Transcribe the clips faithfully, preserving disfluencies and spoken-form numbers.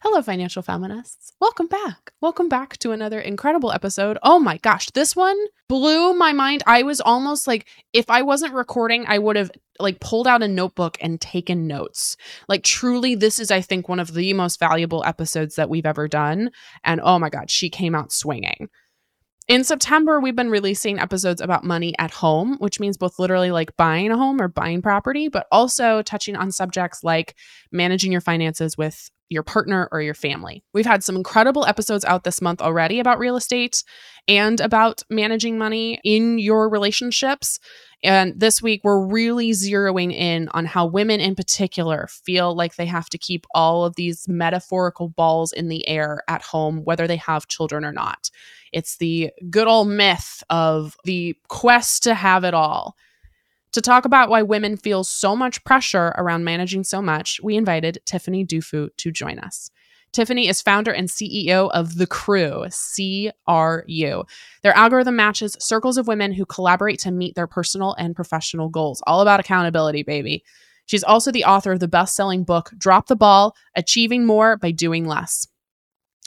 Hello, Financial Feminists. Welcome back. Welcome back to another incredible episode. Oh my gosh, this one blew my mind. I was almost like, if I wasn't recording, I would have like pulled out a notebook and taken notes. Like truly, this is, I think, one of the most valuable episodes that we've ever done. And oh my God, she came out swinging. In September, we've been releasing episodes about money at home, which means both literally like buying a home or buying property, but also touching on subjects like managing your finances with your partner or your family. We've had some incredible episodes out this month already about real estate and about managing money in your relationships. And this week, we're really zeroing in on how women in particular feel like they have to keep all of these metaphorical balls in the air at home, whether they have children or not. It's the good old myth of the quest to have it all. To talk about why women feel so much pressure around managing so much, we invited Tiffany Dufu to join us. Tiffany is founder and C E O of The Crew, C R U. Their algorithm matches circles of women who collaborate to meet their personal and professional goals. All about accountability, baby. She's also the author of the best-selling book, Drop the Ball, Achieving More by Doing Less.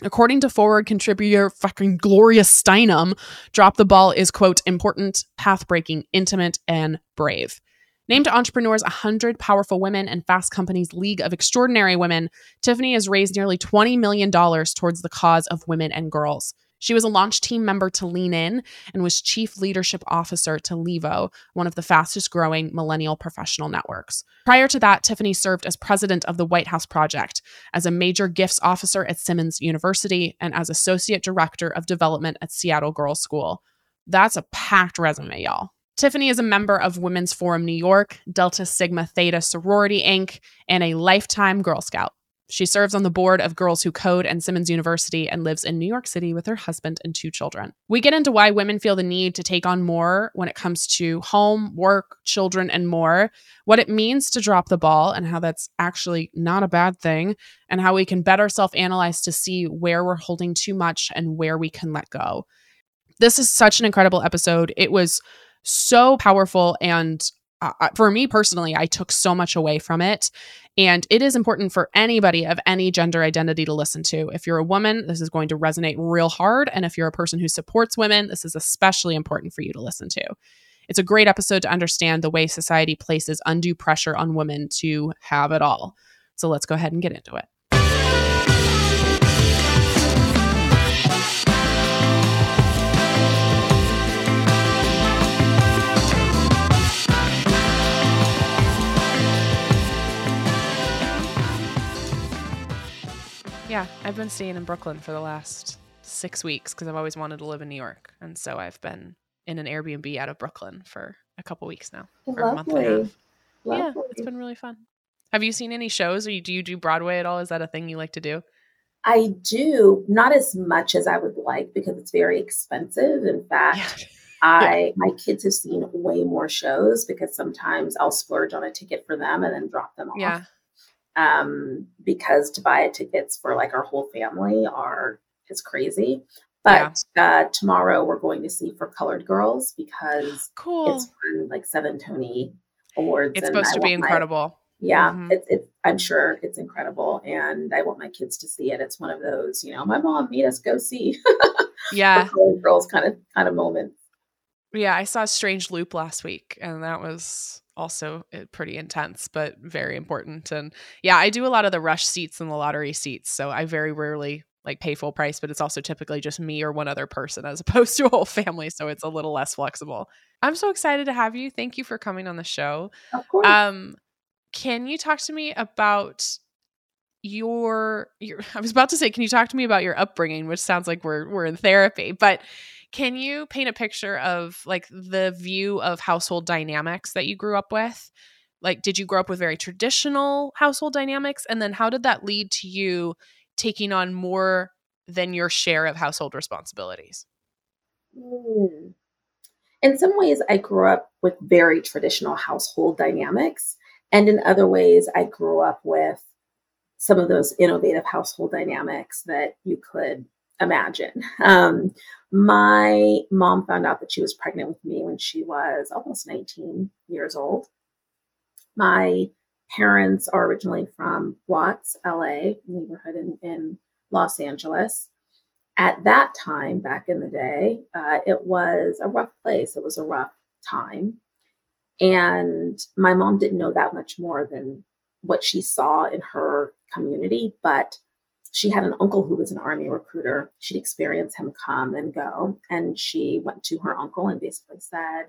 According to Forward contributor fucking Gloria Steinem, Drop the Ball is, quote, important, path-breaking, intimate, and brave. Named Entrepreneurs one hundred Powerful Women and Fast Company's League of Extraordinary Women, Tiffany has raised nearly twenty million dollars towards the cause of women and girls. She was a launch team member to Lean In and was chief leadership officer to Levo, one of the fastest growing millennial professional networks. Prior to that, Tiffany served as president of the White House Project, as a major gifts officer at Simmons University, and as associate director of development at Seattle Girls School. That's a packed resume, y'all. Tiffany is a member of Women's Forum New York, Delta Sigma Theta Sorority Incorporated, and a lifetime Girl Scout. She serves on the board of Girls Who Code and Simmons University and lives in New York City with her husband and two children. We get into why women feel the need to take on more when it comes to home, work, children, and more, what it means to drop the ball and how that's actually not a bad thing, and how we can better self-analyze to see where we're holding too much and where we can let go. This is such an incredible episode. It was so powerful, and Uh, for me personally, I took so much away from it. And it is important for anybody of any gender identity to listen to. If you're a woman, this is going to resonate real hard. And if you're a person who supports women, this is especially important for you to listen to. It's a great episode to understand the way society places undue pressure on women to have it all. So let's go ahead and get into it. Yeah, I've been staying in Brooklyn for the last six weeks because I've always wanted to live in New York. And so I've been in an Airbnb out of Brooklyn for a couple weeks now, or a month and a half. Lovely. Yeah, it's been really fun. Have you seen any shows, or do you do Broadway at all? Is that a thing you like to do? I do, not as much as I would like because it's very expensive. In fact, yeah. I my kids have seen way more shows because sometimes I'll splurge on a ticket for them and then drop them off. Yeah. Um, because to buy tickets for like our whole family are, is crazy. But yeah. uh, tomorrow we're going to see For Colored Girls because cool. It's won like seven Tony Awards. It's and supposed I to be incredible. My, yeah. Mm-hmm. It, it, I'm sure it's incredible. And I want my kids to see it. It's one of those, you know, my mom made us go see yeah. For Colored Girls kind of, kind of moment. Yeah. I saw Strange Loop last week and that was also pretty intense, but very important. And yeah, I do a lot of the rush seats and the lottery seats. So I very rarely like pay full price, but it's also typically just me or one other person as opposed to a whole family. So it's a little less flexible. I'm so excited to have you. Thank you for coming on the show. Of course. Um, can you talk to me about your, your, I was about to say, can you talk to me about your upbringing, which sounds like we're, we're in therapy, but can you paint a picture of like the view of household dynamics that you grew up with Like, did you grow up with very traditional household dynamics? And then how did that lead to you taking on more than your share of household responsibilities? Mm. In some ways, I grew up with very traditional household dynamics. And in other ways, I grew up with some of those innovative household dynamics that you could imagine. Um, my mom found out that she was pregnant with me when she was almost nineteen years old. My parents are originally from Watts, L A, neighborhood in, in Los Angeles. At that time, back in the day, uh, it was a rough place. It was a rough time. And my mom didn't know that much more than what she saw in her community, but she had an uncle who was an Army recruiter. She'd experience him come and go. And she went to her uncle and basically said,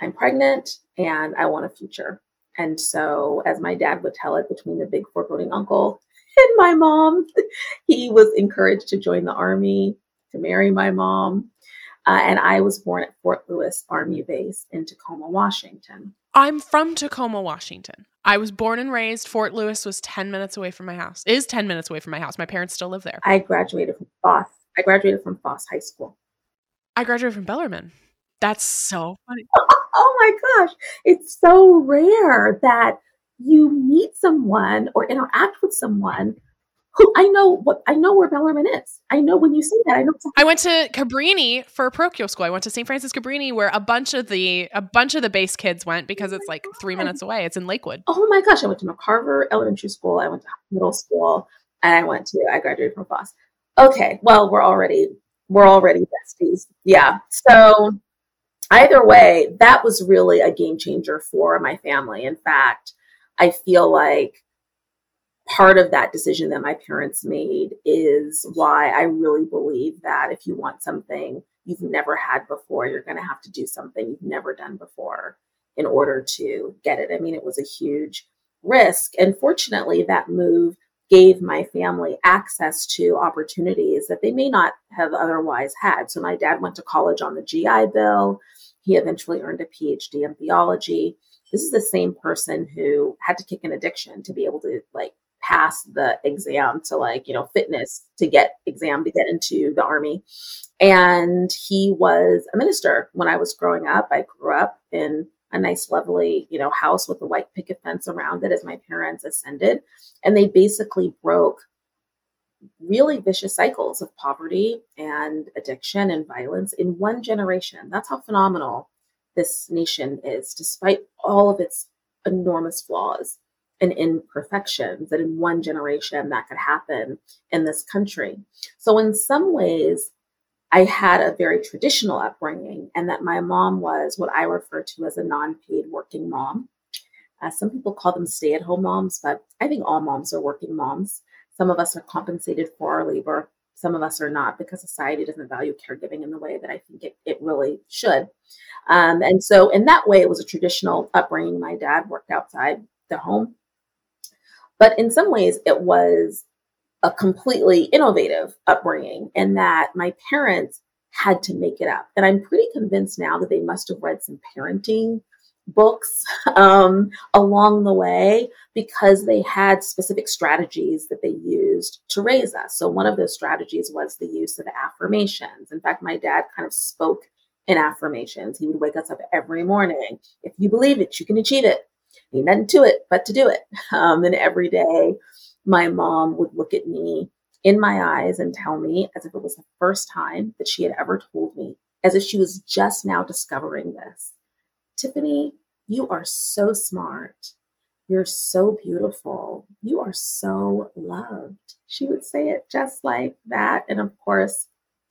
I'm pregnant and I want a future. And so, as my dad would tell it, between the big foreboding uncle and my mom, he was encouraged to join the Army, to marry my mom. Uh, and I was born at Fort Lewis Army Base in Tacoma, Washington. I'm from Tacoma, Washington. I was born and raised. Fort Lewis was ten minutes away from my house, is ten minutes away from my house. My parents still live there. I graduated from Foss. I graduated from Foss High School. I graduated from Bellarmine. That's so funny. Oh my gosh. It's so rare that you meet someone or interact with someone who I know what I know where Bellarmine is. I know when you say that. I know. I went to Cabrini for parochial school. I went to Saint Francis Cabrini, where a bunch of the a bunch of the base kids went because oh it's like God. three minutes away. It's in Lakewood. Oh my gosh. I went to McCarver Elementary School. I went to middle school, and I went to I graduated from Foss. Okay. Well, we're already we're already besties. Yeah. So either way, that was really a game changer for my family. In fact, I feel like part of that decision that my parents made is why I really believe that if you want something you've never had before, you're going to have to do something you've never done before in order to get it. I mean, it was a huge risk. And fortunately, that move gave my family access to opportunities that they may not have otherwise had. So my dad went to college on the G I Bill. He eventually earned a P H D in theology. This is the same person who had to kick an addiction to be able to like pass the exam to like, you know, fitness to get exam to get into the Army. And he was a minister when I was growing up. I grew up in a nice, lovely, you know, house with a white picket fence around it as my parents ascended. And they basically broke really vicious cycles of poverty and addiction and violence in one generation. That's how phenomenal this nation is, despite all of its enormous flaws and imperfections, that in one generation that could happen in this country. So in some ways, I had a very traditional upbringing, and that my mom was what I refer to as a non-paid working mom. Uh, some people call them stay-at-home moms, but I think all moms are working moms. Some of us are compensated for our labor. Some of us are not, because society doesn't value caregiving in the way that I think it, it really should. Um, and so in that way, it was a traditional upbringing. My dad worked outside the home. But in some ways, it was a completely innovative upbringing, in that my parents had to make it up. And I'm pretty convinced now that they must have read some parenting books um, along the way, because they had specific strategies that they used to raise us. So one of those strategies was the use of affirmations. In fact, my dad kind of spoke in affirmations. He would wake us up every morning. If you believe it, you can achieve it. Ain't nothing to it but to do it. Um, and every day, my mom would look at me in my eyes and tell me, as if it was the first time that she had ever told me, as if she was just now discovering this, Tiffany, you are so smart. You're so beautiful. You are so loved. She would say it just like that. And of course,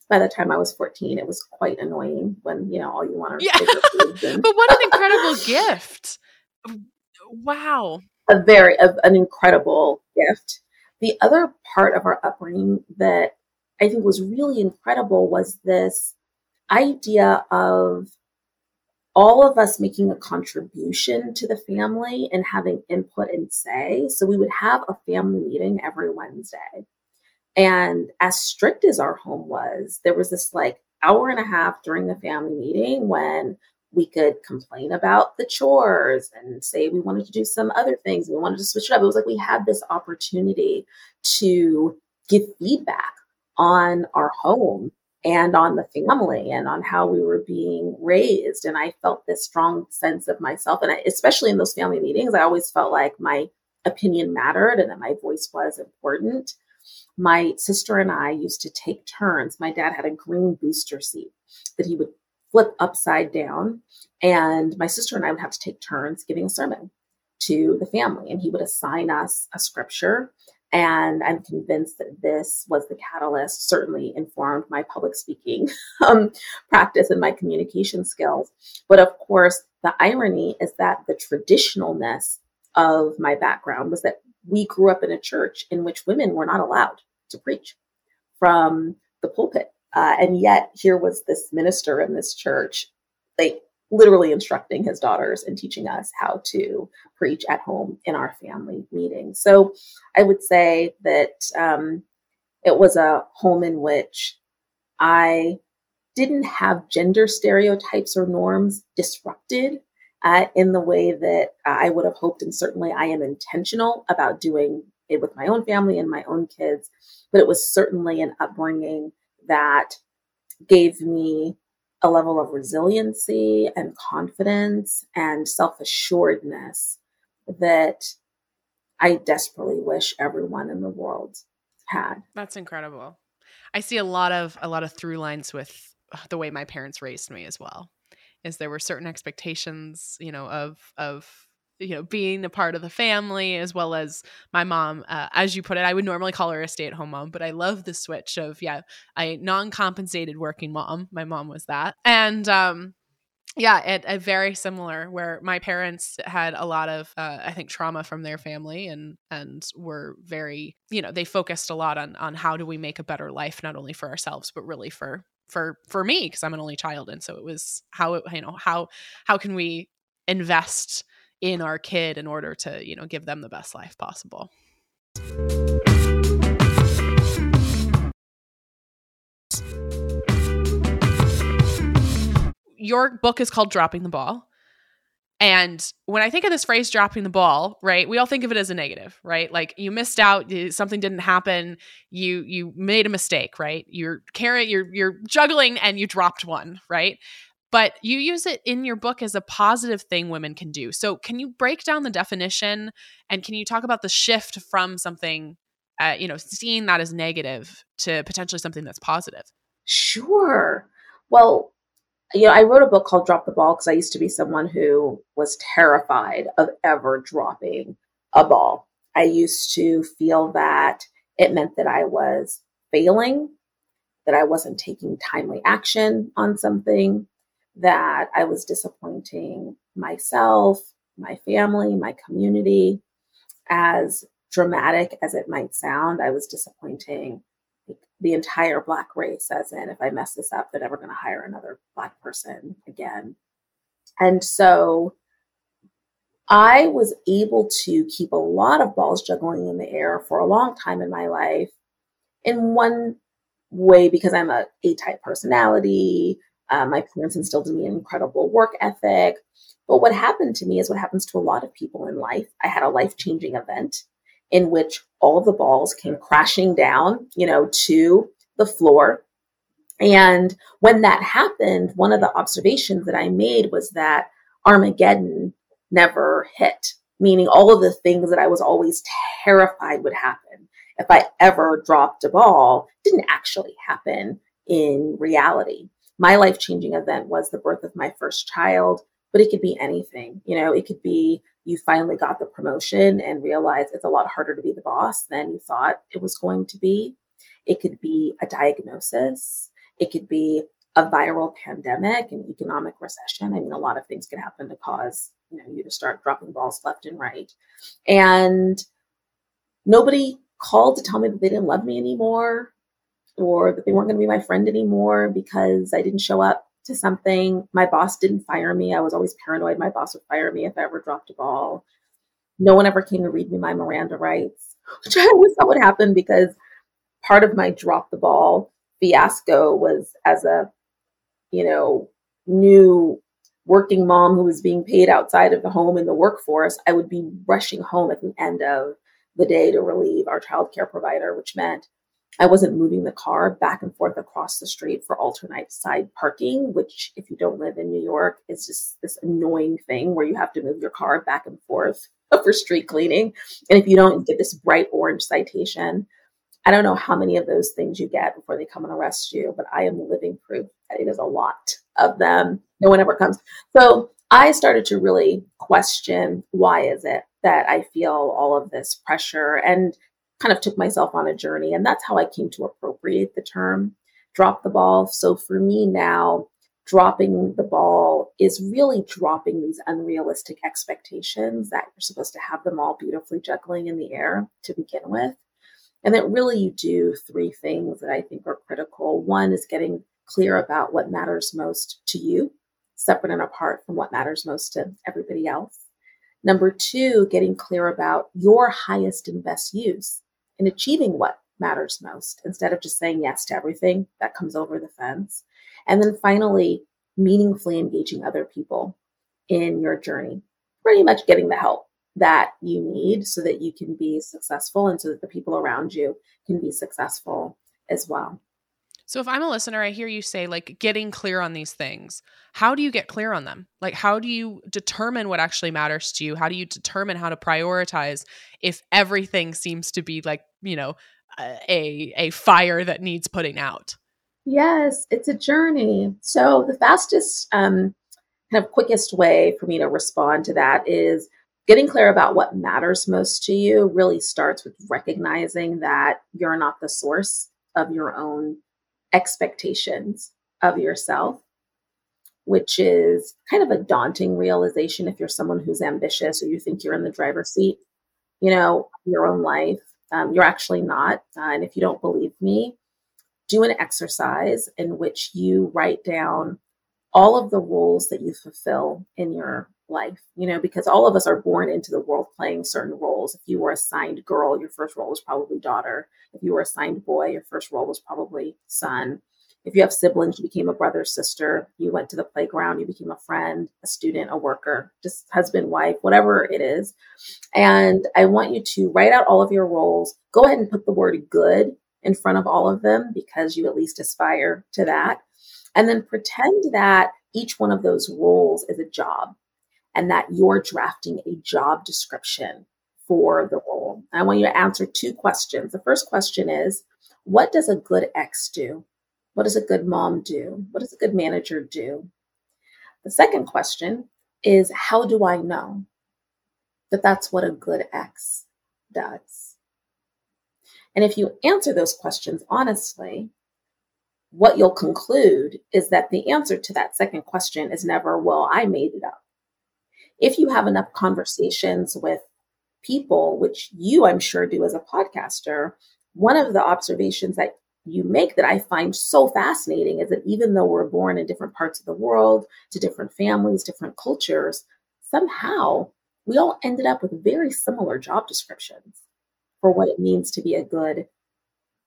by the time I was fourteen, it was quite annoying when, you know, all you want are figures. Yeah. But what an incredible gift. Wow. A very, a, an incredible gift. The other part of our upbringing that I think was really incredible was this idea of all of us making a contribution to the family and having input and say. So we would have a family meeting every Wednesday. And as strict as our home was, there was this like hour and a half during the family meeting when we could complain about the chores and say we wanted to do some other things. We wanted to switch it up. It was like we had this opportunity to give feedback on our home and on the family and on how we were being raised. And I felt this strong sense of myself. And I, especially in those family meetings, I always felt like my opinion mattered and that my voice was important. My sister and I used to take turns. My dad had a green booster seat that he would flip upside down. And my sister and I would have to take turns giving a sermon to the family. And he would assign us a scripture. And I'm convinced that this was the catalyst, certainly informed my public speaking um, practice and my communication skills. But of course, the irony is that the traditionalness of my background was that we grew up in a church in which women were not allowed to preach from the pulpit. Uh, and yet here was this minister in this church, like literally instructing his daughters and teaching us how to preach at home in our family meeting. So I would say that um, it was a home in which I didn't have gender stereotypes or norms disrupted uh, in the way that I would have hoped. And certainly I am intentional about doing it with my own family and my own kids, but it was certainly an upbringing that gave me a level of resiliency and confidence and self-assuredness that I desperately wish everyone in the world had. That's incredible. I see a lot of a lot of through lines with the way my parents raised me as well. Is there were certain expectations, you know, of of you know, being a part of the family, as well as my mom, uh, as you put it, I would normally call her a stay-at-home mom, but I love the switch of, yeah, I non-compensated working mom. My mom was that. And, um, yeah, it, it very similar where my parents had a lot of, uh, I think, trauma from their family and, and were very, you know, they focused a lot on, on how do we make a better life, not only for ourselves, but really for, for, for me, because I'm an only child. And so it was how, it, you know, how, how can we invest in our kid in order to, you know, give them the best life possible. Your book is called Dropping the Ball. And when I think of this phrase, dropping the ball, right, we all think of it as a negative, right? Like you missed out, something didn't happen, you you made a mistake, right? You're carrying, you're you're juggling and you dropped one, right? But you use it in your book as a positive thing women can do. So can you break down the definition and can you talk about the shift from something, uh, you know, seeing that as negative to potentially something that's positive? Sure. Well, you know, I wrote a book called Drop the Ball because I used to be someone who was terrified of ever dropping a ball. I used to feel that it meant that I was failing, that I wasn't taking timely action on something, that I was disappointing myself, my family, my community. As dramatic as it might sound, I was disappointing the entire Black race, as in, if I mess this up, they're never going to hire another Black person again. And so I was able to keep a lot of balls juggling in the air for a long time in my life. In one way, because I'm a A-type personality, Uh, my parents instilled in me an incredible work ethic. But what happened to me is what happens to a lot of people in life. I had a life-changing event in which all the balls came crashing down, you know, to the floor. And when that happened, one of the observations that I made was that Armageddon never hit, meaning all of the things that I was always terrified would happen if I ever dropped a ball didn't actually happen in reality. My life-changing event was the birth of my first child, but it could be anything. You know, it could be you finally got the promotion and realized it's a lot harder to be the boss than you thought it was going to be. It could be a diagnosis. It could be a viral pandemic, an economic recession. I mean, a lot of things could happen to cause, you know, you to start dropping balls left and right. And nobody called to tell me that they didn't love me anymore, or that they weren't going to be my friend anymore because I didn't show up to something. My boss didn't fire me. I was always paranoid my boss would fire me if I ever dropped a ball. No one ever came to read me my Miranda rights, which I always thought would happen because part of my drop the ball fiasco was as a, you know, new working mom who was being paid outside of the home in the workforce, I would be rushing home at the end of the day to relieve our childcare provider, which meant I wasn't moving the car back and forth across the street for alternate side parking, which if you don't live in New York, it's just this annoying thing where you have to move your car back and forth for street cleaning. And if you don't get this bright orange citation, I don't know how many of those things you get before they come and arrest you, but I am living proof that it is a lot of them. No one ever comes. So I started to really question, why is it that I feel all of this pressure, and kind of took myself on a journey. And that's how I came to appropriate the term, drop the ball. So for me now, dropping the ball is really dropping these unrealistic expectations that you're supposed to have them all beautifully juggling in the air to begin with. And that really you do three things that I think are critical. One is getting clear about what matters most to you, separate and apart from what matters most to everybody else. Number two, getting clear about your highest and best use in achieving what matters most, instead of just saying yes to everything that comes over the fence. And then finally, meaningfully engaging other people in your journey, pretty much getting the help that you need so that you can be successful and so that the people around you can be successful as well. So if I'm a listener, I hear you say like getting clear on these things. How do you get clear on them? Like, how do you determine what actually matters to you? How do you determine how to prioritize if everything seems to be like, you know, a, a fire that needs putting out? Yes, it's a journey. So the fastest, um, kind of quickest way for me to respond to that is getting clear about what matters most to you really starts with recognizing that you're not the source of your own expectations of yourself, which is kind of a daunting realization if you're someone who's ambitious or you think you're in the driver's seat, you know, your own life. Um, you're actually not. Uh, and if you don't believe me, do an exercise in which you write down all of the roles that you fulfill in your life, you know, because all of us are born into the world playing certain roles. If you were assigned girl, your first role was probably daughter. If you were assigned boy, your first role was probably son. If you have siblings, you became a brother, sister, you went to the playground, you became a friend, a student, a worker, just husband, wife, whatever it is. And I want you to write out all of your roles. Go ahead and put the word good in front of all of them, because you at least aspire to that. And then pretend that each one of those roles is a job, and that you're drafting a job description for the role. I want you to answer two questions. The first question is, what does a good ex do? What does a good mom do? What does a good manager do? The second question is, how do I know that that's what a good ex does? And if you answer those questions honestly, what you'll conclude is that the answer to that second question is never, well, I made it up. If you have enough conversations with people, which you, I'm sure, do as a podcaster, one of the observations that you make that I find so fascinating is that even though we're born in different parts of the world, to different families, different cultures, somehow we all ended up with very similar job descriptions for what it means to be a good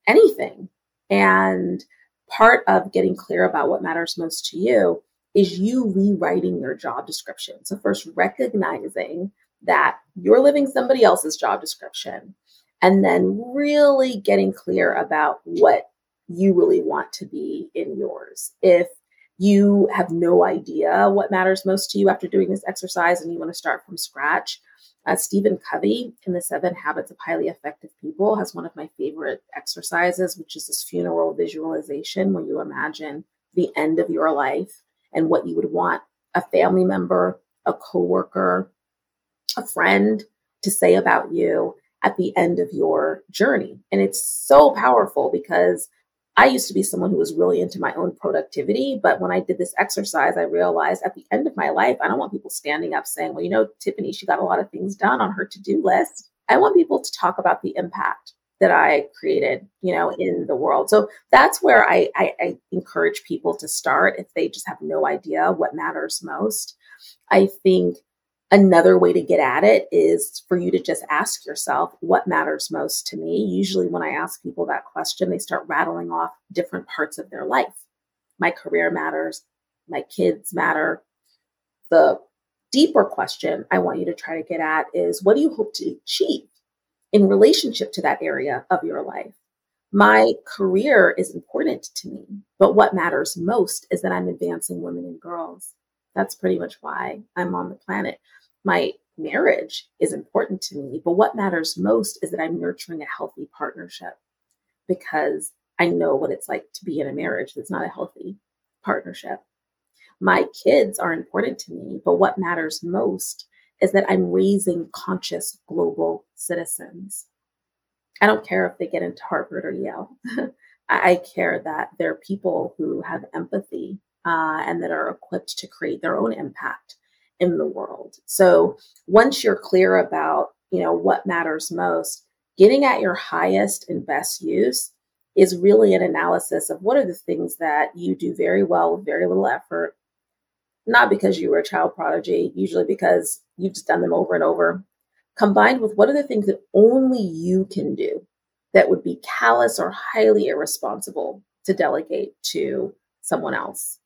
anything. And part of getting clear about what matters most to you is you rewriting your job description. So first recognizing that you're living somebody else's job description, and then really getting clear about what you really want to be in yours. If you have no idea what matters most to you after doing this exercise and you want to start from scratch, uh, Stephen Covey in The Seven Habits of Highly Effective People has one of my favorite exercises, which is this funeral visualization where you imagine the end of your life and what you would want a family member, a coworker, a friend to say about you at the end of your journey. And it's so powerful because I used to be someone who was really into my own productivity. But when I did this exercise, I realized at the end of my life, I don't want people standing up saying, well, you know, Tiffany, she got a lot of things done on her to-do list. I want people to talk about the impact that I created, you know, in the world. So that's where I, I, I encourage people to start if they just have no idea what matters most. I think another way to get at it is for you to just ask yourself, what matters most to me? Usually when I ask people that question, they start rattling off different parts of their life. My career matters. My kids matter. the deeper question I want you to try to get at is, what do you hope to achieve in relationship to that area of your life? My career is important to me, but what matters most is that I'm advancing women and girls. That's pretty much why I'm on the planet. My marriage is important to me, but what matters most is that I'm nurturing a healthy partnership, because I know what it's like to be in a marriage that's not a healthy partnership. My kids are important to me, but what matters most is that I'm raising conscious global citizens. I don't care if they get into Harvard or Yale. I care that they're people who have empathy uh, and that are equipped to create their own impact in the world. So once you're clear about, you know, what matters most, getting at your highest and best use is really an analysis of what are the things that you do very well with very little effort, not because you were a child prodigy, usually because you've just done them over and over, combined with what are the things that only you can do that would be callous or highly irresponsible to delegate to someone else.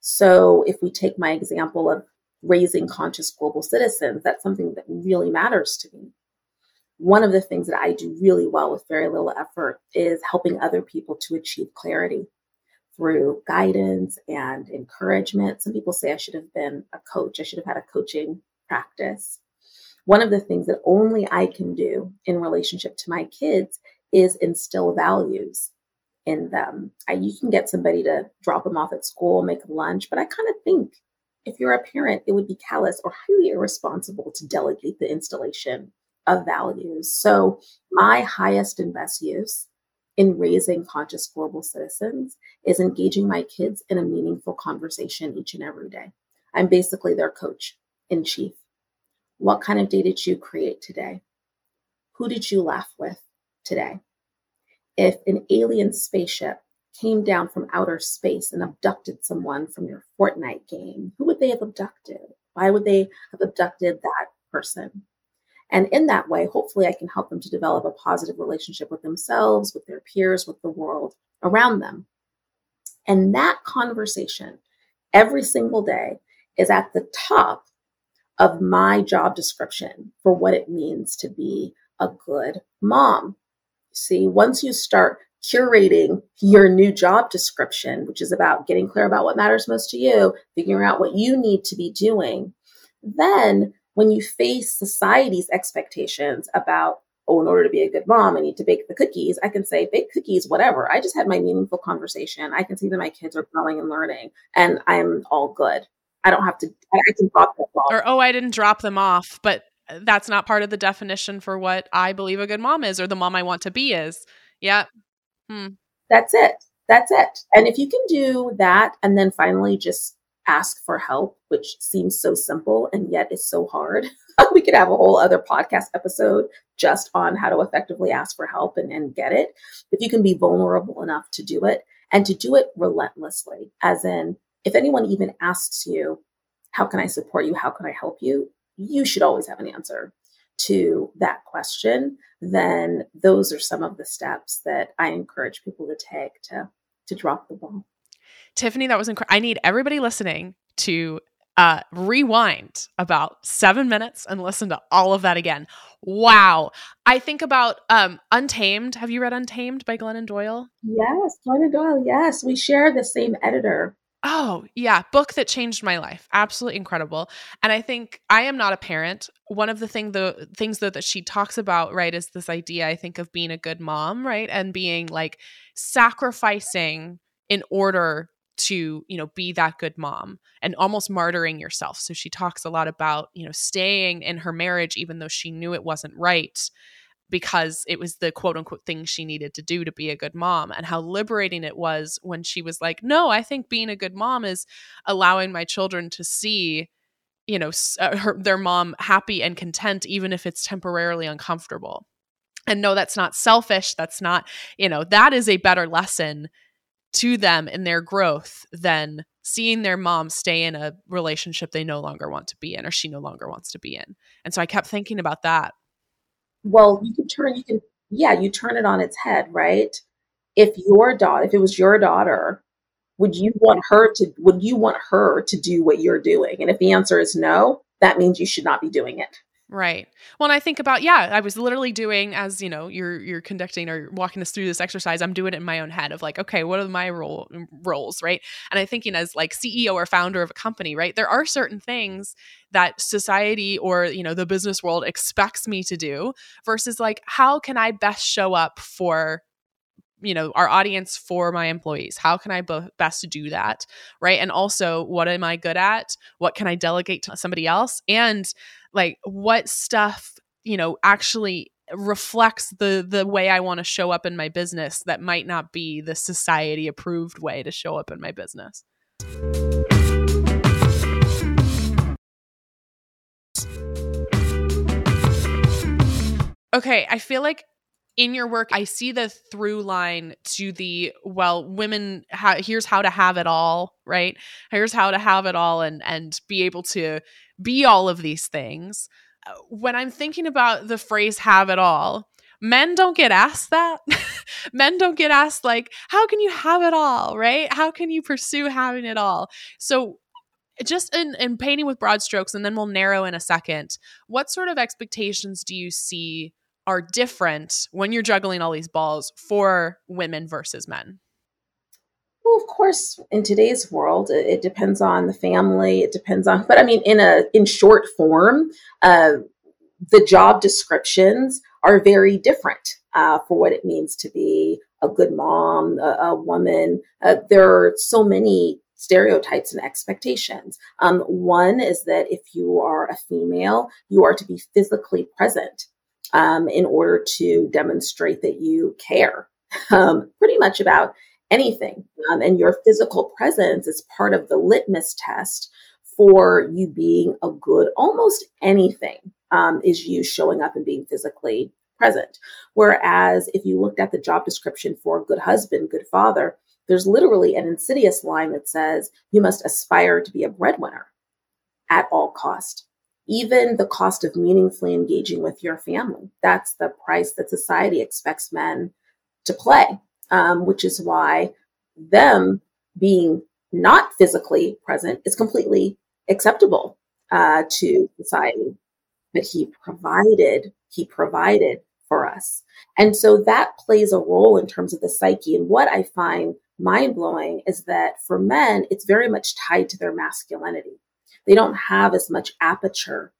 So if we take my example of raising conscious global citizens, that's something that really matters to me. One of the things that I do really well with very little effort is helping other people to achieve clarity through guidance and encouragement. Some people say I should have been a coach. I should have had a coaching practice. One of the things that only I can do in relationship to my kids is instill values in them. I, you can get somebody to drop them off at school, make lunch, but I kind of think if you're a parent, it would be callous or highly irresponsible to delegate the installation of values. So my highest and best use in raising conscious global citizens is engaging my kids in a meaningful conversation each and every day. I'm basically their coach in chief. What kind of day did you create today? Who did you laugh with today? If an alien spaceship came down from outer space and abducted someone from your Fortnite game, who would they have abducted? Why would they have abducted that person? And in that way, hopefully I can help them to develop a positive relationship with themselves, with their peers, with the world around them. And that conversation every single day is at the top of my job description for what it means to be a good mom. See, once you start curating your new job description, which is about getting clear about what matters most to you, figuring out what you need to be doing, then when you face society's expectations about, oh, in order to be a good mom, I need to bake the cookies, I can say, bake cookies, whatever. I just had my meaningful conversation. I can see that my kids are growing and learning, and I'm all good. I don't have to, I can drop them off. Or, oh, I didn't drop them off, but that's not part of the definition for what I believe a good mom is, or the mom I want to be is. Yeah. Hmm. That's it. That's it. And if you can do that, and then finally just ask for help, which seems so simple and yet is so hard. We could have a whole other podcast episode just on how to effectively ask for help and, and get it. If you can be vulnerable enough to do it, and to do it relentlessly, as in, if anyone even asks you, how can I support you? How can I help you? You should always have an answer to that question. Then those are some of the steps that I encourage people to take to, to drop the ball. Tiffany, that was incredible. I need everybody listening to uh, rewind about seven minutes and listen to all of that again. Wow. I think about um, Untamed. Have you read Untamed by Glennon Doyle? Yes, Glennon Doyle. Yes. We share the same editor. Oh, yeah. Book that changed my life. Absolutely incredible. And I think I am not a parent. One of the thing, the things though, that she talks about, right, is this idea, I think, of being a good mom, right? And being like sacrificing in order to, you know, be that good mom, and almost martyring yourself. So she talks a lot about, you know, staying in her marriage, even though she knew it wasn't right, because it was the quote unquote thing she needed to do to be a good mom, and how liberating it was when she was like, no, I think being a good mom is allowing my children to see, you know, her, their mom happy and content, even if it's temporarily uncomfortable. And no, that's not selfish. That's not, you know, that is a better lesson to them in their growth than seeing their mom stay in a relationship they no longer want to be in, or she no longer wants to be in. And so I kept thinking about that. Well, you can turn, you can, yeah, you turn it on its head, right? If your daughter, if it was your daughter would you want her to, would you want her to do what you're doing? And if the answer is no, that means you should not be doing it. Right. Well, and I think about, yeah, I was literally doing, as you know, you're you're conducting or walking us through this exercise, I'm doing it in my own head of like, okay, what are my role roles, right? And I'm thinking as like C E O or founder of a company, right? There are certain things that society or, you know, the business world expects me to do versus like, how can I best show up for, you know, our audience, for my employees? How can I b- best do that, right? And also, what am I good at? What can I delegate to somebody else? And like, what stuff, you know, actually reflects the the way I want to show up in my business that might not be the society approved way to show up in my business. Okay, I feel like in your work, I see the through line to the, well, women, ha- here's how to have it all, right? Here's how to have it all and and be able to be all of these things. When I'm thinking about the phrase have it all, men don't get asked that. Men don't get asked like, how can you have it all, right? How can you pursue having it all? So just in, in painting with broad strokes, and then we'll narrow in a second, what sort of expectations do you see are different when you're juggling all these balls for women versus men? Well, of course, in today's world, it, it depends on the family. It depends on, but I mean, in a in short form, uh, the job descriptions are very different uh, for what it means to be a good mom, a, a woman. Uh, there are so many stereotypes and expectations. Um, one is that if you are a female, you are to be physically present Um, in order to demonstrate that you care um, pretty much about anything. Um, and your physical presence is part of the litmus test for you being a good, almost anything um, is you showing up and being physically present. Whereas if you looked at the job description for a good husband, good father, there's literally an insidious line that says you must aspire to be a breadwinner at all cost. Even the cost of meaningfully engaging with your family. That's the price that society expects men to play, um, which is why them being not physically present is completely acceptable uh, to society. But he provided, he provided for us. And so that plays a role in terms of the psyche. And what I find mind-blowing is that for men, it's very much tied to their masculinity. They don't have as much aperture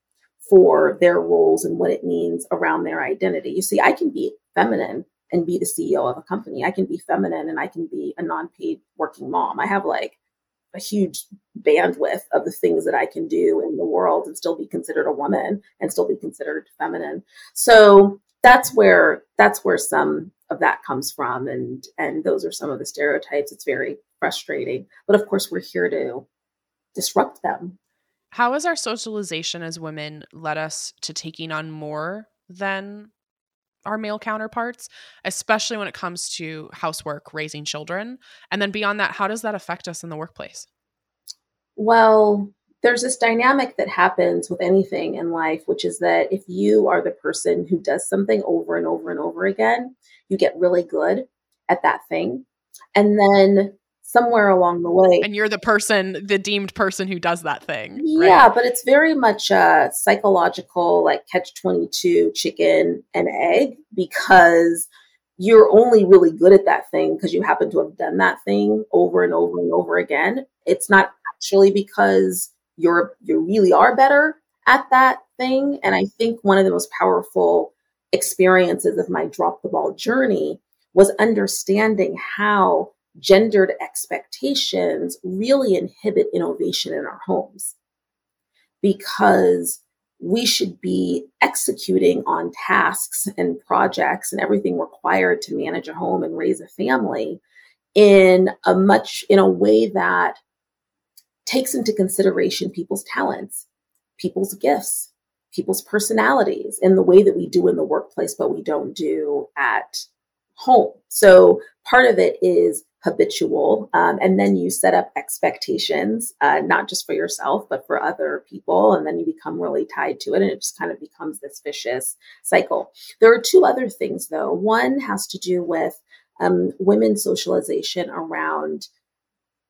for their roles and what it means around their identity. You see, I can be feminine and be the C E O of a company. I can be feminine and I can be a non-paid working mom. I have like a huge bandwidth of the things that I can do in the world and still be considered a woman and still be considered feminine. So that's where that's where some of that comes from. And, and those are some of the stereotypes. It's very frustrating. But of course, we're here to disrupt them. How has our socialization as women led us to taking on more than our male counterparts, especially when it comes to housework, raising children? And then beyond that, how does that affect us in the workplace? Well, there's this dynamic that happens with anything in life, which is that if you are the person who does something over and over and over again, you get really good at that thing. And then somewhere along the way. And you're the person, the deemed person who does that thing. Yeah, right? But it's very much a psychological, like catch twenty-two, chicken and egg, because you're only really good at that thing because you happen to have done that thing over and over and over again. It's not actually because you're you really are better at that thing. And I think one of the most powerful experiences of my drop the ball journey was understanding how gendered expectations really inhibit innovation in our homes, because we should be executing on tasks and projects and everything required to manage a home and raise a family in a much, in a way that takes into consideration people's talents, people's gifts, people's personalities in the way that we do in the workplace, but we don't do at home. So part of it is habitual. Um, and then you set up expectations, uh, not just for yourself, but for other people. And then you become really tied to it. And it just kind of becomes this vicious cycle. There are two other things, though. One has to do with um, women's socialization around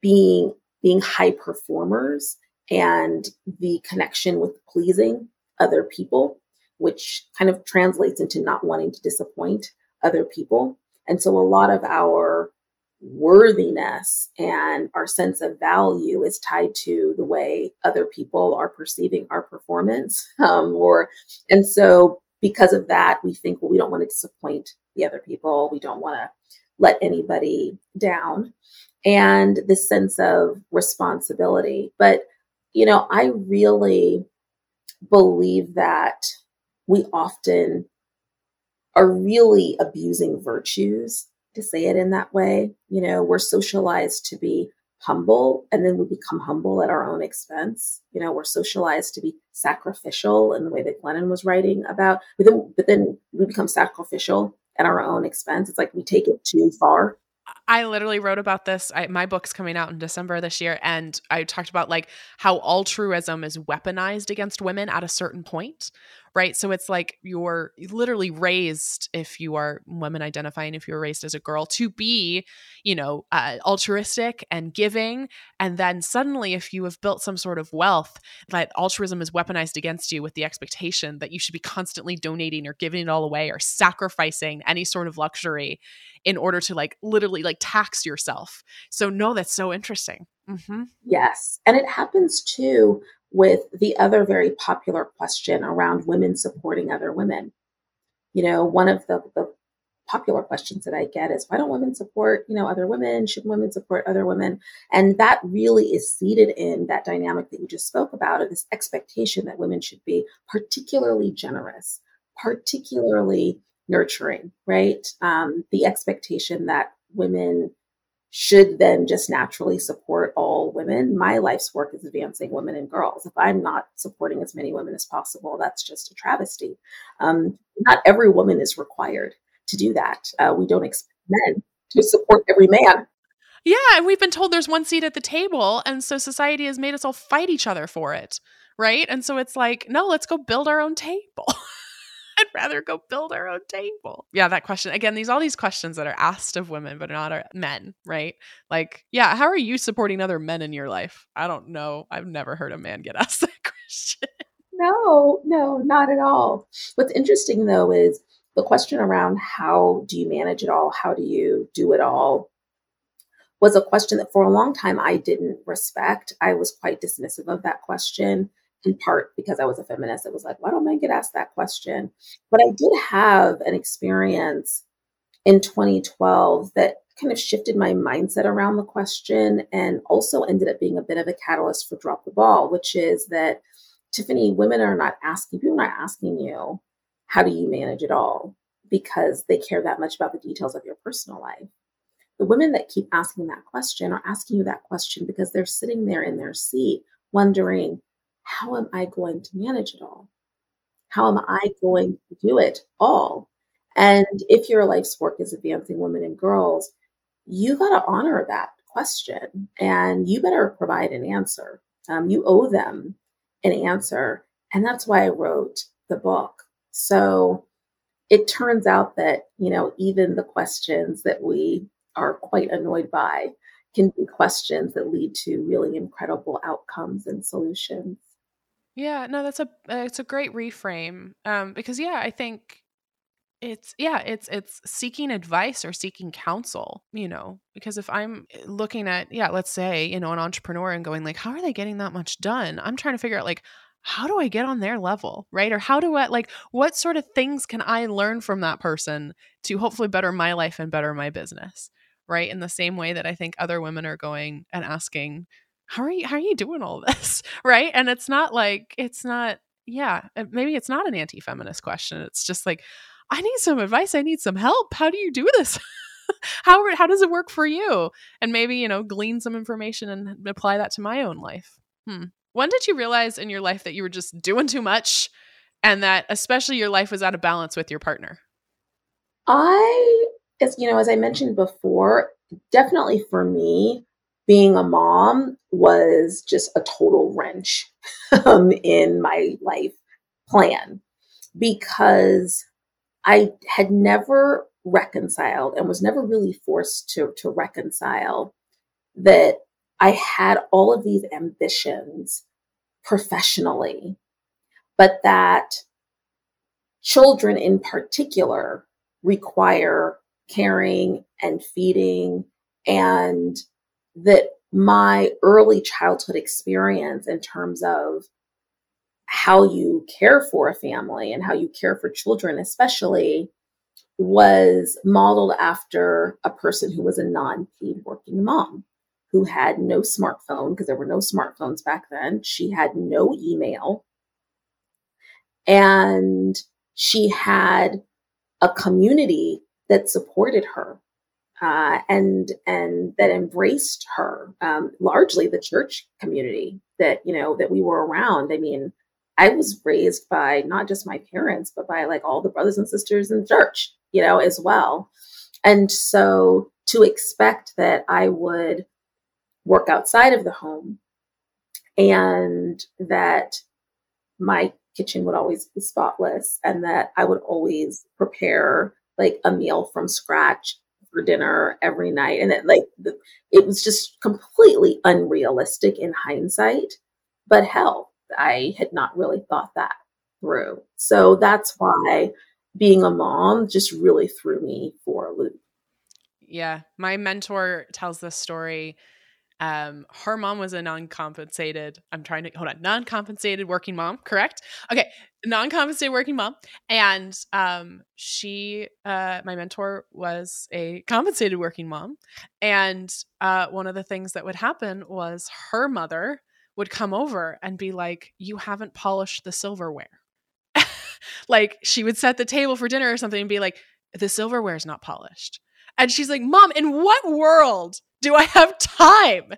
being being high performers and the connection with pleasing other people, which kind of translates into not wanting to disappoint other people. And so a lot of our worthiness and our sense of value is tied to the way other people are perceiving our performance. Um, or, and so because of that, we think, well, we don't want to disappoint the other people. We don't want to let anybody down, and this sense of responsibility. But, you know, I really believe that we often are really abusing virtues, to say it in that way. You know, we're socialized to be humble, and then we become humble at our own expense. You know, we're socialized to be sacrificial in the way that Glennon was writing about, but then, but then we become sacrificial at our own expense. It's like we take it too far. I literally wrote about this. I, my book's coming out in December this year, and I talked about like how altruism is weaponized against women at a certain point, right? So it's like you're literally raised, if you are women identifying, if you were raised as a girl, to be, you know, uh, altruistic and giving. And then suddenly, if you have built some sort of wealth, that altruism is weaponized against you with the expectation that you should be constantly donating or giving it all away or sacrificing any sort of luxury in order to like literally like tax yourself. So no, that's so interesting. Mm-hmm. Yes. And it happens too with the other very popular question around women supporting other women. You know, one of the, the popular questions that I get is, why don't women support, you know, other women? Should women support other women? And that really is seated in that dynamic that you just spoke about, of this expectation that women should be particularly generous, particularly nurturing, right? Um, the expectation that women should then just naturally support all women. My life's work is advancing women and girls. If I'm not supporting as many women as possible, that's just a travesty. Um, not every woman is required to do that. Uh, we don't expect men to support every man. Yeah, and we've been told there's one seat at the table, and so society has made us all fight each other for it, right? And so it's like, no, let's go build our own table. I'd rather go build our own table. Yeah, that question. Again, these all these questions that are asked of women, but not are men, right? Like, yeah, how are you supporting other men in your life? I don't know. I've never heard a man get asked that question. No, no, not at all. What's interesting, though, is the question around how do you manage it all? How do you do it all? Was a question that for a long time I didn't respect. I was quite dismissive of that question, in part because I was a feminist. It was like, why don't I get asked that question? But I did have an experience in twenty twelve that kind of shifted my mindset around the question, and also ended up being a bit of a catalyst for Drop the Ball, which is that, Tiffany, women are not asking, people are not asking you, how do you manage it all? Because they care that much about the details of your personal life. The women that keep asking that question are asking you that question because they're sitting there in their seat wondering, how am I going to manage it all? How am I going to do it all? And if your life's work is advancing women and girls, you got to honor that question, and you better provide an answer. Um, you owe them an answer. And that's why I wrote the book. So it turns out that, you know, even the questions that we are quite annoyed by can be questions that lead to really incredible outcomes and solutions. Yeah, no, that's a uh, it's a great reframe um, because, yeah, I think it's yeah, it's it's seeking advice or seeking counsel, you know, because if I'm looking at, yeah, let's say, you know, an entrepreneur and going like, how are they getting that much done? I'm trying to figure out like, how do I get on their level, right? Or how do I, like, what sort of things can I learn from that person to hopefully better my life and better my business, right? In the same way that I think other women are going and asking, How are you, how are you doing all this? Right. And it's not like, it's not, yeah, maybe it's not an anti-feminist question. It's just like, I need some advice. I need some help. How do you do this? how, how does it work for you? And maybe, you know, glean some information and apply that to my own life. Hmm. When did you realize in your life that you were just doing too much, and that especially your life was out of balance with your partner? I, as you know, as I mentioned before, definitely for me, being a mom was just a total wrench um, in my life plan, because I had never reconciled and was never really forced to, to reconcile that I had all of these ambitions professionally, but that children in particular require caring and feeding, and that my early childhood experience in terms of how you care for a family and how you care for children, especially, was modeled after a person who was a non-paid working mom who had no smartphone, because there were no smartphones back then. She had no email. And she had a community that supported her uh, and and that embraced her, um, largely the church community that, you know, that we were around. I mean, I was raised by not just my parents, but by like all the brothers and sisters in church, you know, as well. And so to expect that I would work outside of the home and that my kitchen would always be spotless and that I would always prepare like a meal from scratch for dinner every night. And it, like, the, it was just completely unrealistic in hindsight, but hell, I had not really thought that through. So that's why being a mom just really threw me for a loop. Yeah. My mentor tells this story. Um, her mom was a non-compensated, I'm trying to, hold on, non-compensated working mom, correct? Okay. Non-compensated working mom. And um, she, uh, my mentor was a compensated working mom. And uh, one of the things that would happen was her mother would come over and be like, you haven't polished the silverware. Like she would set the table for dinner or something and be like, the silverware is not polished. And she's like, Mom, in what world do I have time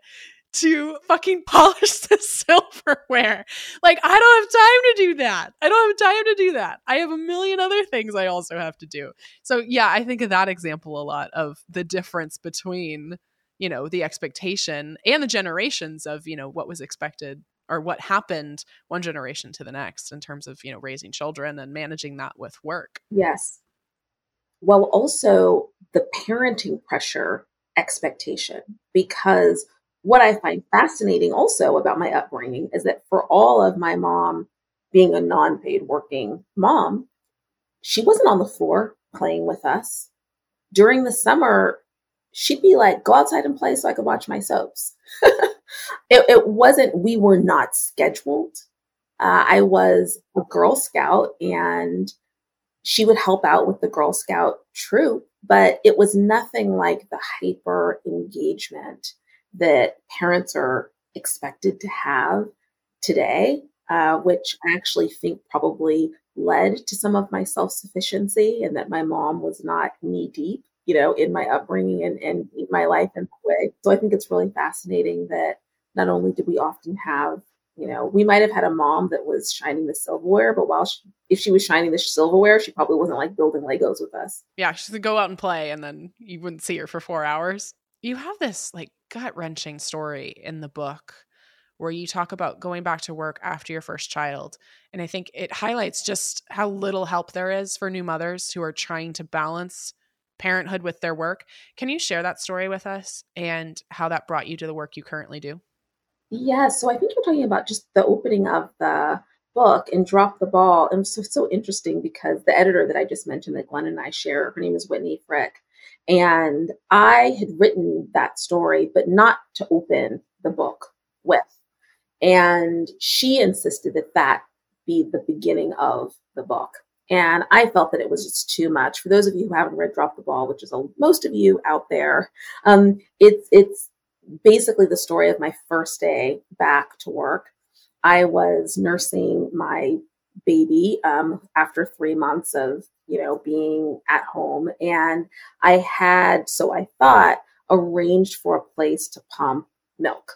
to fucking polish the silverware? Like, I don't have time to do that. I don't have time to do that. I have a million other things I also have to do. So yeah, I think of that example a lot of the difference between, you know, the expectation and the generations of, you know, what was expected or what happened one generation to the next in terms of, you know, raising children and managing that with work. Yes. Well, also the parenting pressure expectation, because what I find fascinating also about my upbringing is that for all of my mom being a non-paid working mom, she wasn't on the floor playing with us. During the summer, she'd be like, go outside and play so I could watch my soaps. it, it wasn't, we were not scheduled. Uh, I was a Girl Scout and she would help out with the Girl Scout troop, but it was nothing like the hyper engagement that parents are expected to have today, uh, which I actually think probably led to some of my self-sufficiency and that my mom was not knee deep, you know, in my upbringing and, and in my life in that way. So I think it's really fascinating that not only did we often have, you know, we might have had a mom that was shining the silverware, but while she, if she was shining the silverware, she probably wasn't like building Legos with us. Yeah, she would go out and play, and then you wouldn't see her for four hours. You have this like gut-wrenching story in the book where you talk about going back to work after your first child, and I think it highlights just how little help there is for new mothers who are trying to balance parenthood with their work. Can you share that story with us and how that brought you to the work you currently do? Yeah, so I think you're talking about just the opening of the book and Drop the Ball. And so it's so interesting because the editor that I just mentioned that Glenn and I share, her name is Whitney Frick. And I had written that story, but not to open the book with. And she insisted that that be the beginning of the book. And I felt that it was just too much. For those of you who haven't read Drop the Ball, which is a, most of you out there, um, it's it's. basically the story of my first day back to work. I was nursing my baby um, after three months of, you know, being at home. And I had, so I thought, arranged for a place to pump milk.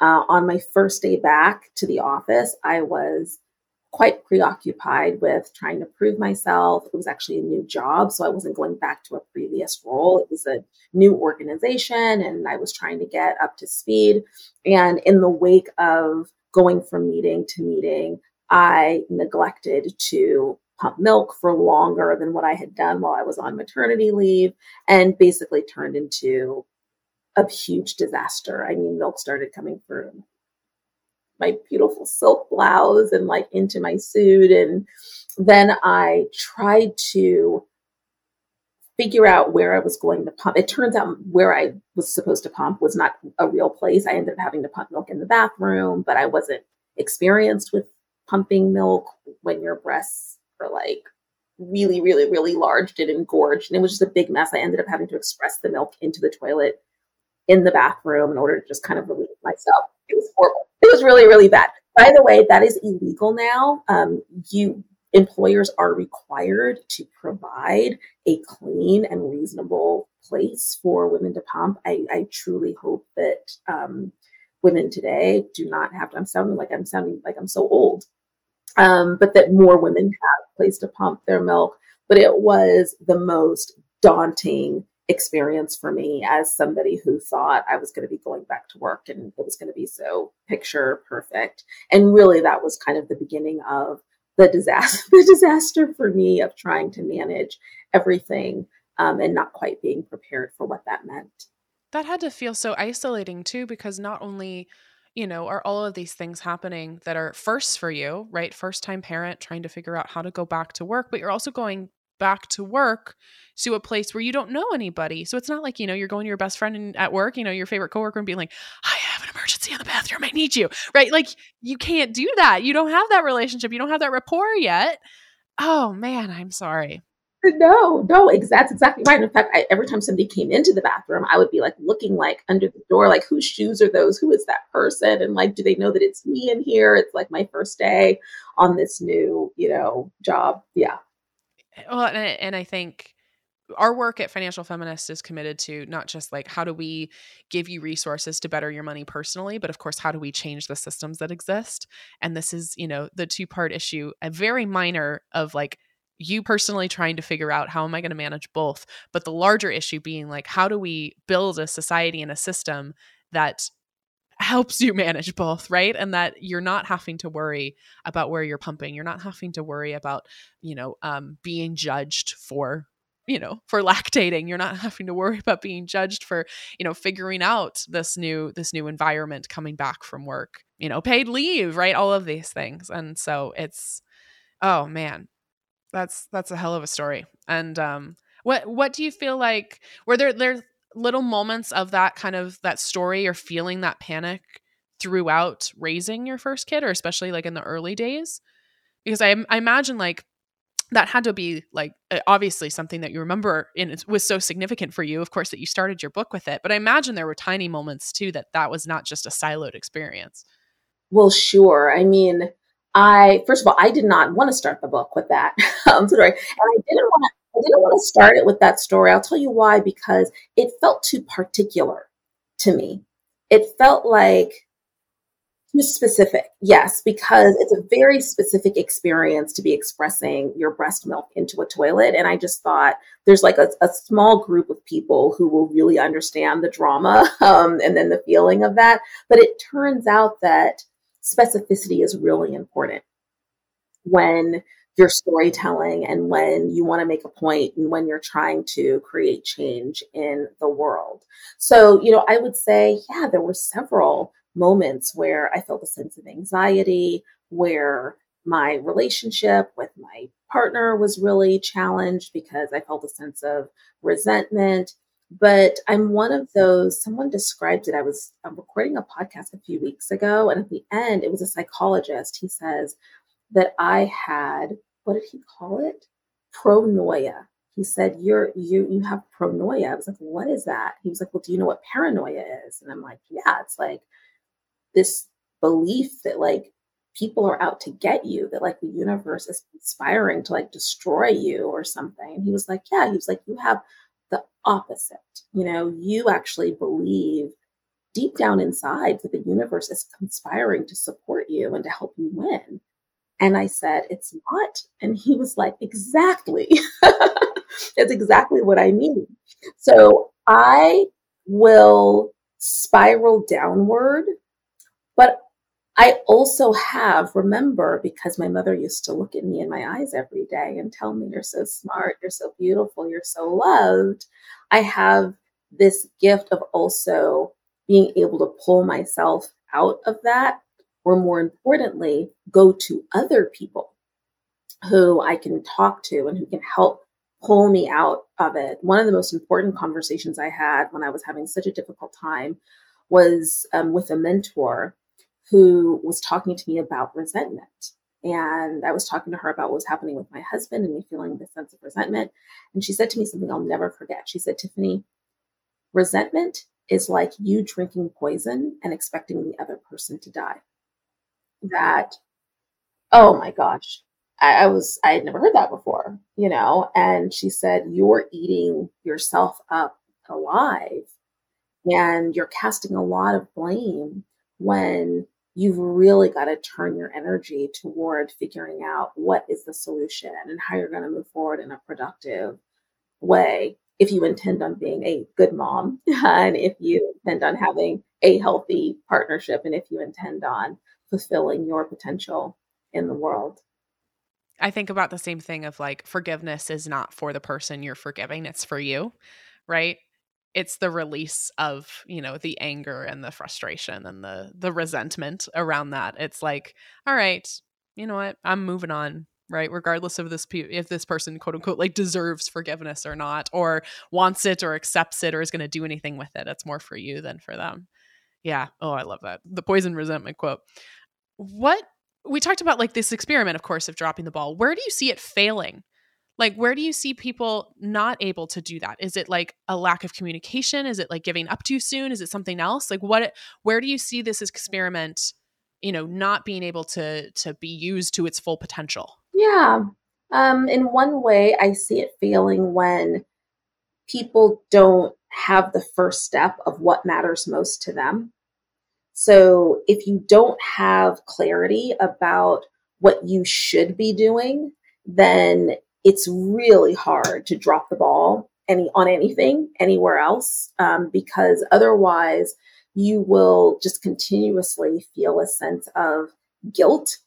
Uh, on my first day back to the office, I was quite preoccupied with trying to prove myself. It was actually a new job, so I wasn't going back to a previous role. It was a new organization, and I was trying to get up to speed. And in the wake of going from meeting to meeting, I neglected to pump milk for longer than what I had done while I was on maternity leave, and basically turned into a huge disaster. I mean, milk started coming through my beautiful silk blouse and like into my suit. And then I tried to figure out where I was going to pump. It turns out where I was supposed to pump was not a real place. I ended up having to pump milk in the bathroom, but I wasn't experienced with pumping milk when your breasts are like really, really, really large and engorged. And it was just a big mess. I ended up having to express the milk into the toilet in the bathroom in order to just kind of relieve myself. It was horrible. It was really, really bad. By the way, that is illegal now. Um, you employers are required to provide a clean and reasonable place for women to pump. I, I truly hope that um, women today do not have to. I'm sounding like I'm sounding like I'm so old, um, but that more women have a place to pump their milk. But it was the most daunting experience for me as somebody who thought I was going to be going back to work and it was going to be so picture perfect. And really, that was kind of the beginning of the disaster, the disaster for me of trying to manage everything um, and not quite being prepared for what that meant. That had to feel so isolating too, because not only, you know, are all of these things happening that are firsts for you, right? First time parent trying to figure out how to go back to work, but you're also going back to work to a place where you don't know anybody. So it's not like, you know, you're going to your best friend and at work, you know, your favorite coworker and being like, I have an emergency in the bathroom. I need you, right? Like you can't do that. You don't have that relationship. You don't have that rapport yet. Oh man, I'm sorry. No, no, ex- that's exactly right. In fact, I, every time somebody came into the bathroom, I would be like looking like under the door, like whose shoes are those? Who is that person? And like, do they know that it's me in here? It's like my first day on this new, you know, job. Yeah. Well, and I, and I think our work at Financial Feminist is committed to not just like, how do we give you resources to better your money personally, but of course, how do we change the systems that exist? And this is, you know, the two-part issue, a very minor of like you personally trying to figure out how am I going to manage both? But the larger issue being like, how do we build a society and a system that helps you manage both, right? And that you're not having to worry about where you're pumping. You're not having to worry about, you know, um, being judged for, you know, for lactating. You're not having to worry about being judged for, you know, figuring out this new, this new environment coming back from work, you know, paid leave, right? All of these things. And so it's, oh man, that's, that's a hell of a story. And um, what, what do you feel like, were there, there, little moments of that kind of that story or feeling that panic throughout raising your first kid, or especially like in the early days? Because I, I imagine like that had to be like obviously something that you remember and it was so significant for you, of course, that you started your book with it. But I imagine there were tiny moments too that that was not just a siloed experience. Well, sure. I mean, I first of all, I did not want to start the book with that um, story, and I didn't want to. I didn't want to start it with that story. I'll tell you why, because it felt too particular to me. It felt like too specific. Yes, because it's a very specific experience to be expressing your breast milk into a toilet. And I just thought there's like a, a small group of people who will really understand the drama um, and then the feeling of that. But it turns out that specificity is really important when your storytelling and when you want to make a point and when you're trying to create change in the world. So, you know, I would say, yeah, there were several moments where I felt a sense of anxiety, where my relationship with my partner was really challenged because I felt a sense of resentment. But I'm one of those, someone described it. I was I'm recording a podcast a few weeks ago, and at the end, it was a psychologist. He says that I had, what did he call it? Pronoia. He said, you're, you, you have pronoia. I was like, what is that? He was like, well, do you know what paranoia is? And I'm like, yeah, it's like this belief that like people are out to get you, that like the universe is conspiring to like destroy you or something. And he was like, yeah, he was like, you have the opposite. You know, you actually believe deep down inside that the universe is conspiring to support you and to help you win. And I said, it's not. And he was like, exactly. That's exactly what I mean. So I will spiral downward, but I also have, remember, because my mother used to look at me in my eyes every day and tell me, you're so smart, you're so beautiful, you're so loved. I have this gift of also being able to pull myself out of that, or more importantly, go to other people who I can talk to and who can help pull me out of it. One of the most important conversations I had when I was having such a difficult time was um, with a mentor who was talking to me about resentment. And I was talking to her about what was happening with my husband and me feeling this sense of resentment. And she said to me something I'll never forget. She said, "Tiffany, resentment is like you drinking poison and expecting the other person to die." That, oh my gosh, I, I was, I had never heard that before, you know? And she said, "You're eating yourself up alive and you're casting a lot of blame when you've really got to turn your energy toward figuring out what is the solution and how you're going to move forward in a productive way. If you intend on being a good mom, and if you intend on having a healthy partnership, and if you intend on fulfilling your potential in the world." I think about the same thing of like, forgiveness is not for the person you're forgiving. It's for you, right? It's the release of, you know, the anger and the frustration and the the resentment around that. It's like, all right, you know what? I'm moving on, right? Regardless of this, pe- if this person, quote unquote, like deserves forgiveness or not, or wants it or accepts it or is going to do anything with it. It's more for you than for them. Yeah. Oh, I love that. The poison resentment quote. What we talked about, like this experiment, of course, of dropping the ball. Where do you see it failing? Like, where do you see people not able to do that? Is it like a lack of communication? Is it like giving up too soon? Is it something else? Like what, where do you see this experiment, you know, not being able to, to be used to its full potential? Yeah. Um, in one way, I see it failing when people don't have the first step of what matters most to them. So if you don't have clarity about what you should be doing, then it's really hard to drop the ball any on anything, anywhere else, um, because otherwise you will just continuously feel a sense of guilt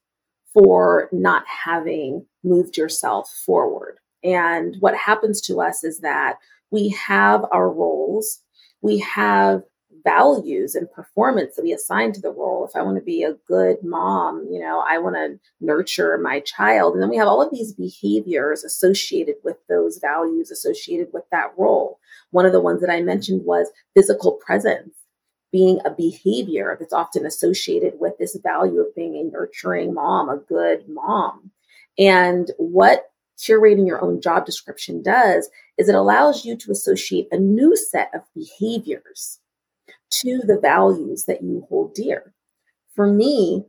for not having moved yourself forward. And what happens to us is that we have our roles, we have values and performance that we assign to the role. If I want to be a good mom, you know, I want to nurture my child. And then we have all of these behaviors associated with those values, associated with that role. One of the ones that I mentioned was physical presence being a behavior that's often associated with this value of being a nurturing mom, a good mom. And what curating your own job description does is it allows you to associate a new set of behaviors to the values that you hold dear. For me,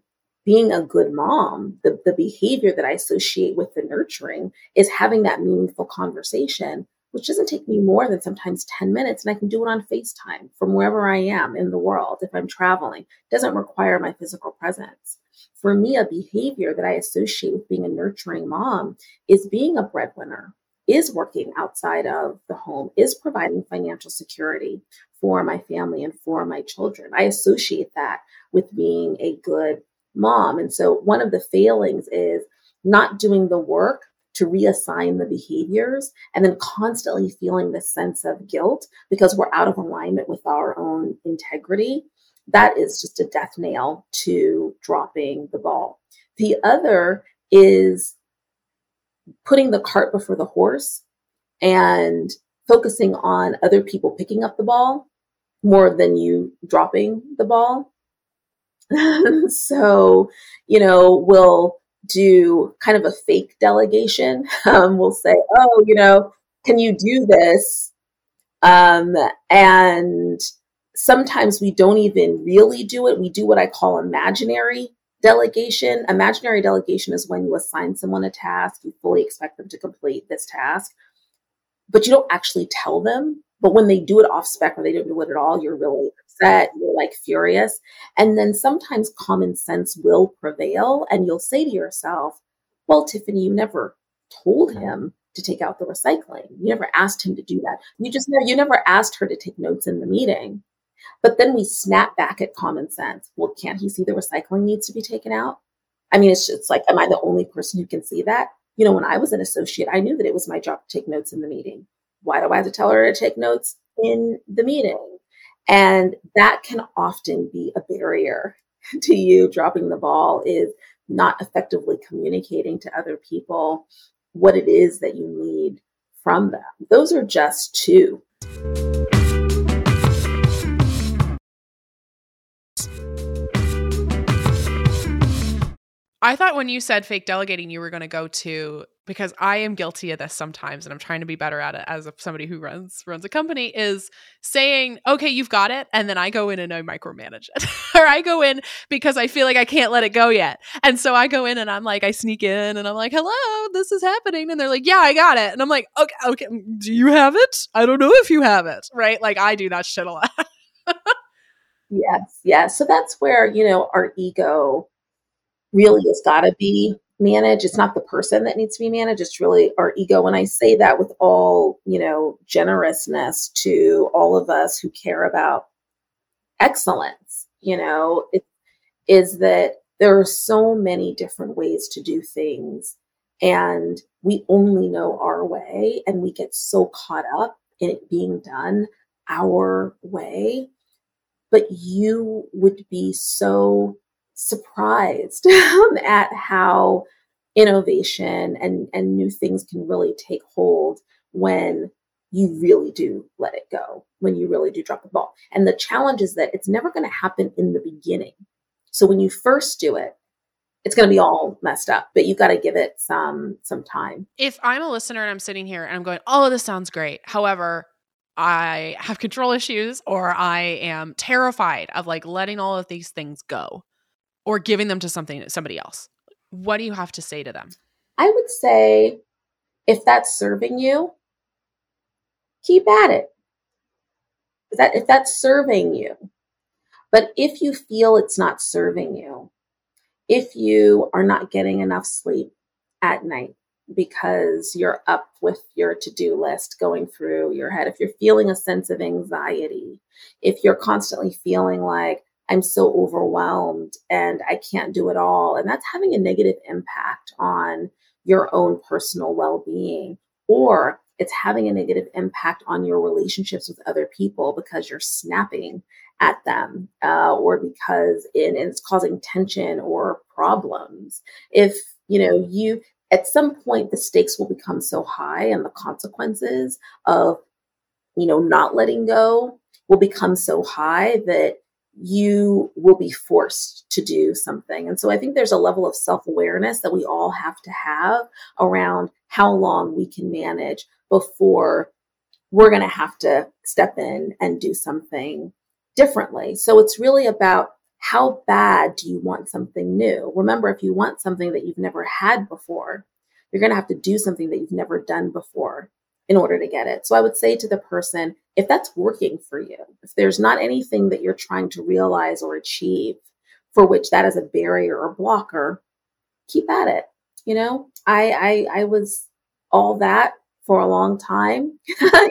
being a good mom, the, the behavior that I associate with the nurturing is having that meaningful conversation, which doesn't take me more than sometimes ten minutes. And I can do it on FaceTime from wherever I am in the world. If I'm traveling, it doesn't require my physical presence. For me, a behavior that I associate with being a nurturing mom is being a breadwinner, is working outside of the home, is providing financial security for my family and for my children. I associate that with being a good mom. And so one of the failings is not doing the work to reassign the behaviors and then constantly feeling this sense of guilt because we're out of alignment with our own integrity. That is just a death nail to dropping the ball. The other is putting the cart before the horse and focusing on other people picking up the ball more than you dropping the ball. So, you know, we'll do kind of a fake delegation. Um, we'll say, oh, you know, can you do this? Um, and sometimes we don't even really do it. We do what I call imaginary delegation. Imaginary delegation is when you assign someone a task, you fully expect them to complete this task, but you don't actually tell them. But when they do it off spec or they don't do it at all, you're really upset, you're like furious. And then sometimes common sense will prevail and you'll say to yourself, well, Tiffany, you never told him to take out the recycling. You never asked him to do that. You just never, you never asked her to take notes in the meeting. But then we snap back at common sense. Well, can't he see the recycling needs to be taken out? I mean, it's just like, am I the only person who can see that? You know, when I was an associate, I knew that it was my job to take notes in the meeting. why do I have to tell her to take notes in the meeting? And that can often be a barrier to you dropping the ball, is not effectively communicating to other people what it is that you need from them. Those are just two. I thought when you said fake delegating, you were going to go to, because I am guilty of this sometimes, and I'm trying to be better at it as a, somebody who runs runs a company, is saying, okay, you've got it. And then I go in and I micromanage it. Or I go in because I feel like I can't let it go yet. And so I go in and I'm like, I sneak in and I'm like, hello, this is happening. And they're like, yeah, I got it. And I'm like, okay, okay, do you have it? I don't know if you have it. Right? Like, I do that shit a lot. Yes. Yeah. So that's where, you know, our ego really has got to be managed. It's not the person that needs to be managed. It's really our ego. And I say that with all, you know, generousness to all of us who care about excellence. You know, it is that there are so many different ways to do things, and we only know our way, and we get so caught up in it being done our way. But you would be so surprised at how innovation and, and new things can really take hold when you really do let it go, when you really do drop the ball. And the challenge is that it's never going to happen in the beginning. So when you first do it, it's going to be all messed up, but you got to give it some, some time. If I'm a listener and I'm sitting here and I'm going, all of this sounds great. However, I have control issues, or I am terrified of like letting all of these things go, or giving them to something somebody else. What do you have to say to them? I would say, if that's serving you, keep at it. If, that, if that's serving you. But if you feel it's not serving you, if you are not getting enough sleep at night because you're up with your to-do list going through your head, if you're feeling a sense of anxiety, if you're constantly feeling like, I'm so overwhelmed and I can't do it all, and that's having a negative impact on your own personal well-being, or it's having a negative impact on your relationships with other people because you're snapping at them, uh, or because it, it's causing tension or problems. If, you know, you, at some point the stakes will become so high and the consequences of, you know, not letting go will become so high that you will be forced to do something. And so I think there's a level of self-awareness that we all have to have around how long we can manage before we're going to have to step in and do something differently. So it's really about, how bad do you want something new? Remember, if you want something that you've never had before, you're going to have to do something that you've never done before in order to get it. So I would say to the person, if that's working for you, if there's not anything that you're trying to realize or achieve for which that is a barrier or blocker, keep at it. You know, I I, I was all that for a long time,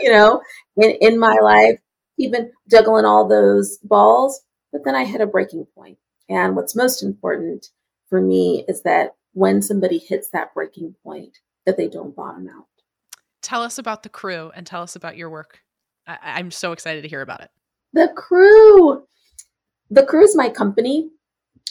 you know, in, in my life, even juggling all those balls, but then I hit a breaking point. And what's most important for me is that when somebody hits that breaking point, that they don't bottom out. Tell us about The Crew and tell us about your work. I- I'm so excited to hear about it. The Crew. The Crew is my company.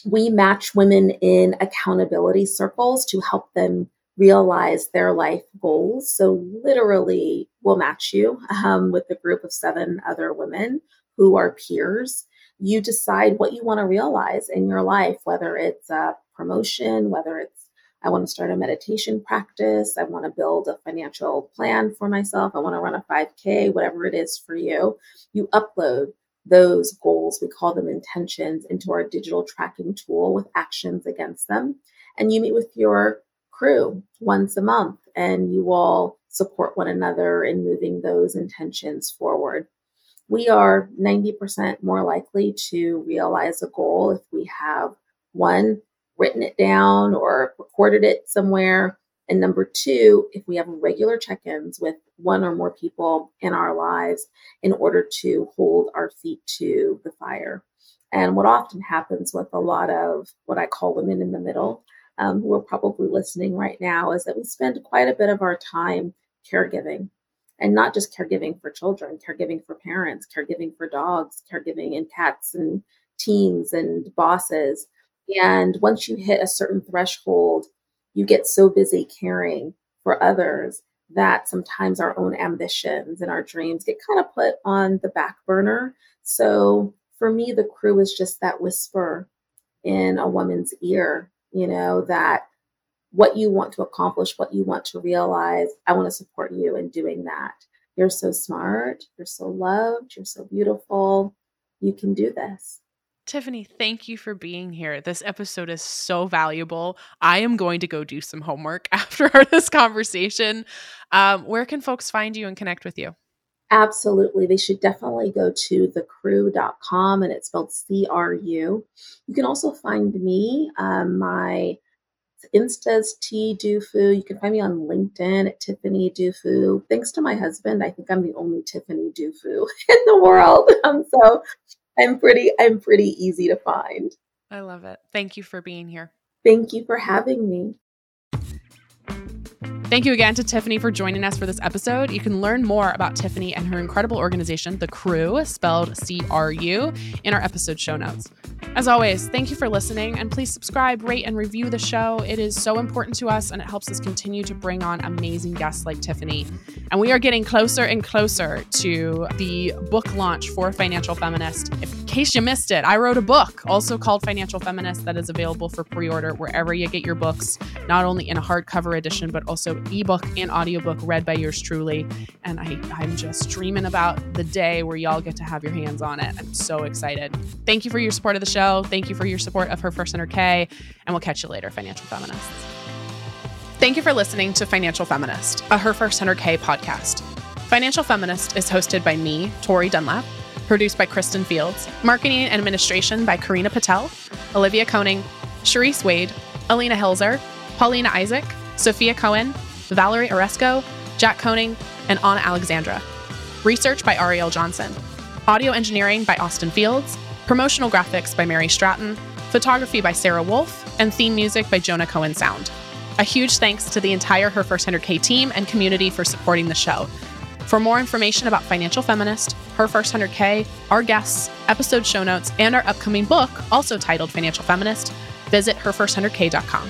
We match women in accountability circles to help them realize their life goals. So literally, we'll match you um, with a group of seven other women who are peers. You decide what you want to realize in your life, whether it's a promotion, whether it's I want to start a meditation practice. I want to build a financial plan for myself. I want to run a five K, whatever it is for you. You upload those goals, we call them intentions, into our digital tracking tool with actions against them. And you meet with your crew once a month, and you all support one another in moving those intentions forward. We are ninety percent more likely to realize a goal if we have one, written it down or recorded it somewhere. And number two, if we have regular check-ins with one or more people in our lives in order to hold our feet to the fire. And what often happens with a lot of what I call women in the middle, um, who are probably listening right now, is that we spend quite a bit of our time caregiving. and not just caregiving for children, caregiving for parents, caregiving for dogs, caregiving in cats and teens and bosses. And once you hit a certain threshold, you get so busy caring for others that sometimes our own ambitions and our dreams get kind of put on the back burner. So for me, the crew is just that whisper in a woman's ear, you know, that what you want to accomplish, what you want to realize, I want to support you in doing that. You're so smart. You're so loved. You're so beautiful. You can do this. Tiffany, thank you for being here. This episode is so valuable. I am going to go do some homework after this conversation. Um, where can folks find you and connect with you? Absolutely. They should definitely go to the crew dot com, and it's spelled C R U. You can also find me. Um, my Insta's T Dufu. You can find me on LinkedIn at Tiffany Dufu. Thanks to my husband, I think I'm the only Tiffany Dufu in the world. Um, so I'm pretty, I'm pretty easy to find. I love it. Thank you for being here. Thank you for having me. Thank you again to Tiffany for joining us for this episode. You can learn more about Tiffany and her incredible organization, The Crew, spelled C R U, in our episode show notes. As always, thank you for listening, and please subscribe, rate, and review the show. It is so important to us, and it helps us continue to bring on amazing guests like Tiffany. And we are getting closer and closer to the book launch for Financial Feminist. If, in case you missed it, I wrote a book also called Financial Feminist that is available for pre-order wherever you get your books, not only in a hardcover edition, but also ebook and audiobook read by yours truly. And I, I'm just dreaming about the day where y'all get to have your hands on it. I'm so excited. Thank you for your support of the show. Thank you for your support of Her First one hundred K, and we'll catch you later, Financial Feminists. Thank you for listening to Financial Feminist, a Her First one hundred K podcast. Financial Feminist is hosted by me, Tori Dunlap, produced by Kristen Fields, marketing and administration by Karina Patel, Olivia Koenig, Sharice Wade, Alina Hilzer, Paulina Isaac, Sophia Cohen, Valerie Oresco, Jack Koenig, and Anna Alexandra. Research by Ariel Johnson. Audio engineering by Austin Fields. Promotional graphics by Mary Stratton, photography by Sarah Wolf, and theme music by Jonah Cohen Sound. A huge thanks to the entire Her First one hundred K team and community for supporting the show. For more information about Financial Feminist, Her First one hundred K, our guests, episode show notes, and our upcoming book, also titled Financial Feminist, visit her first one hundred K dot com.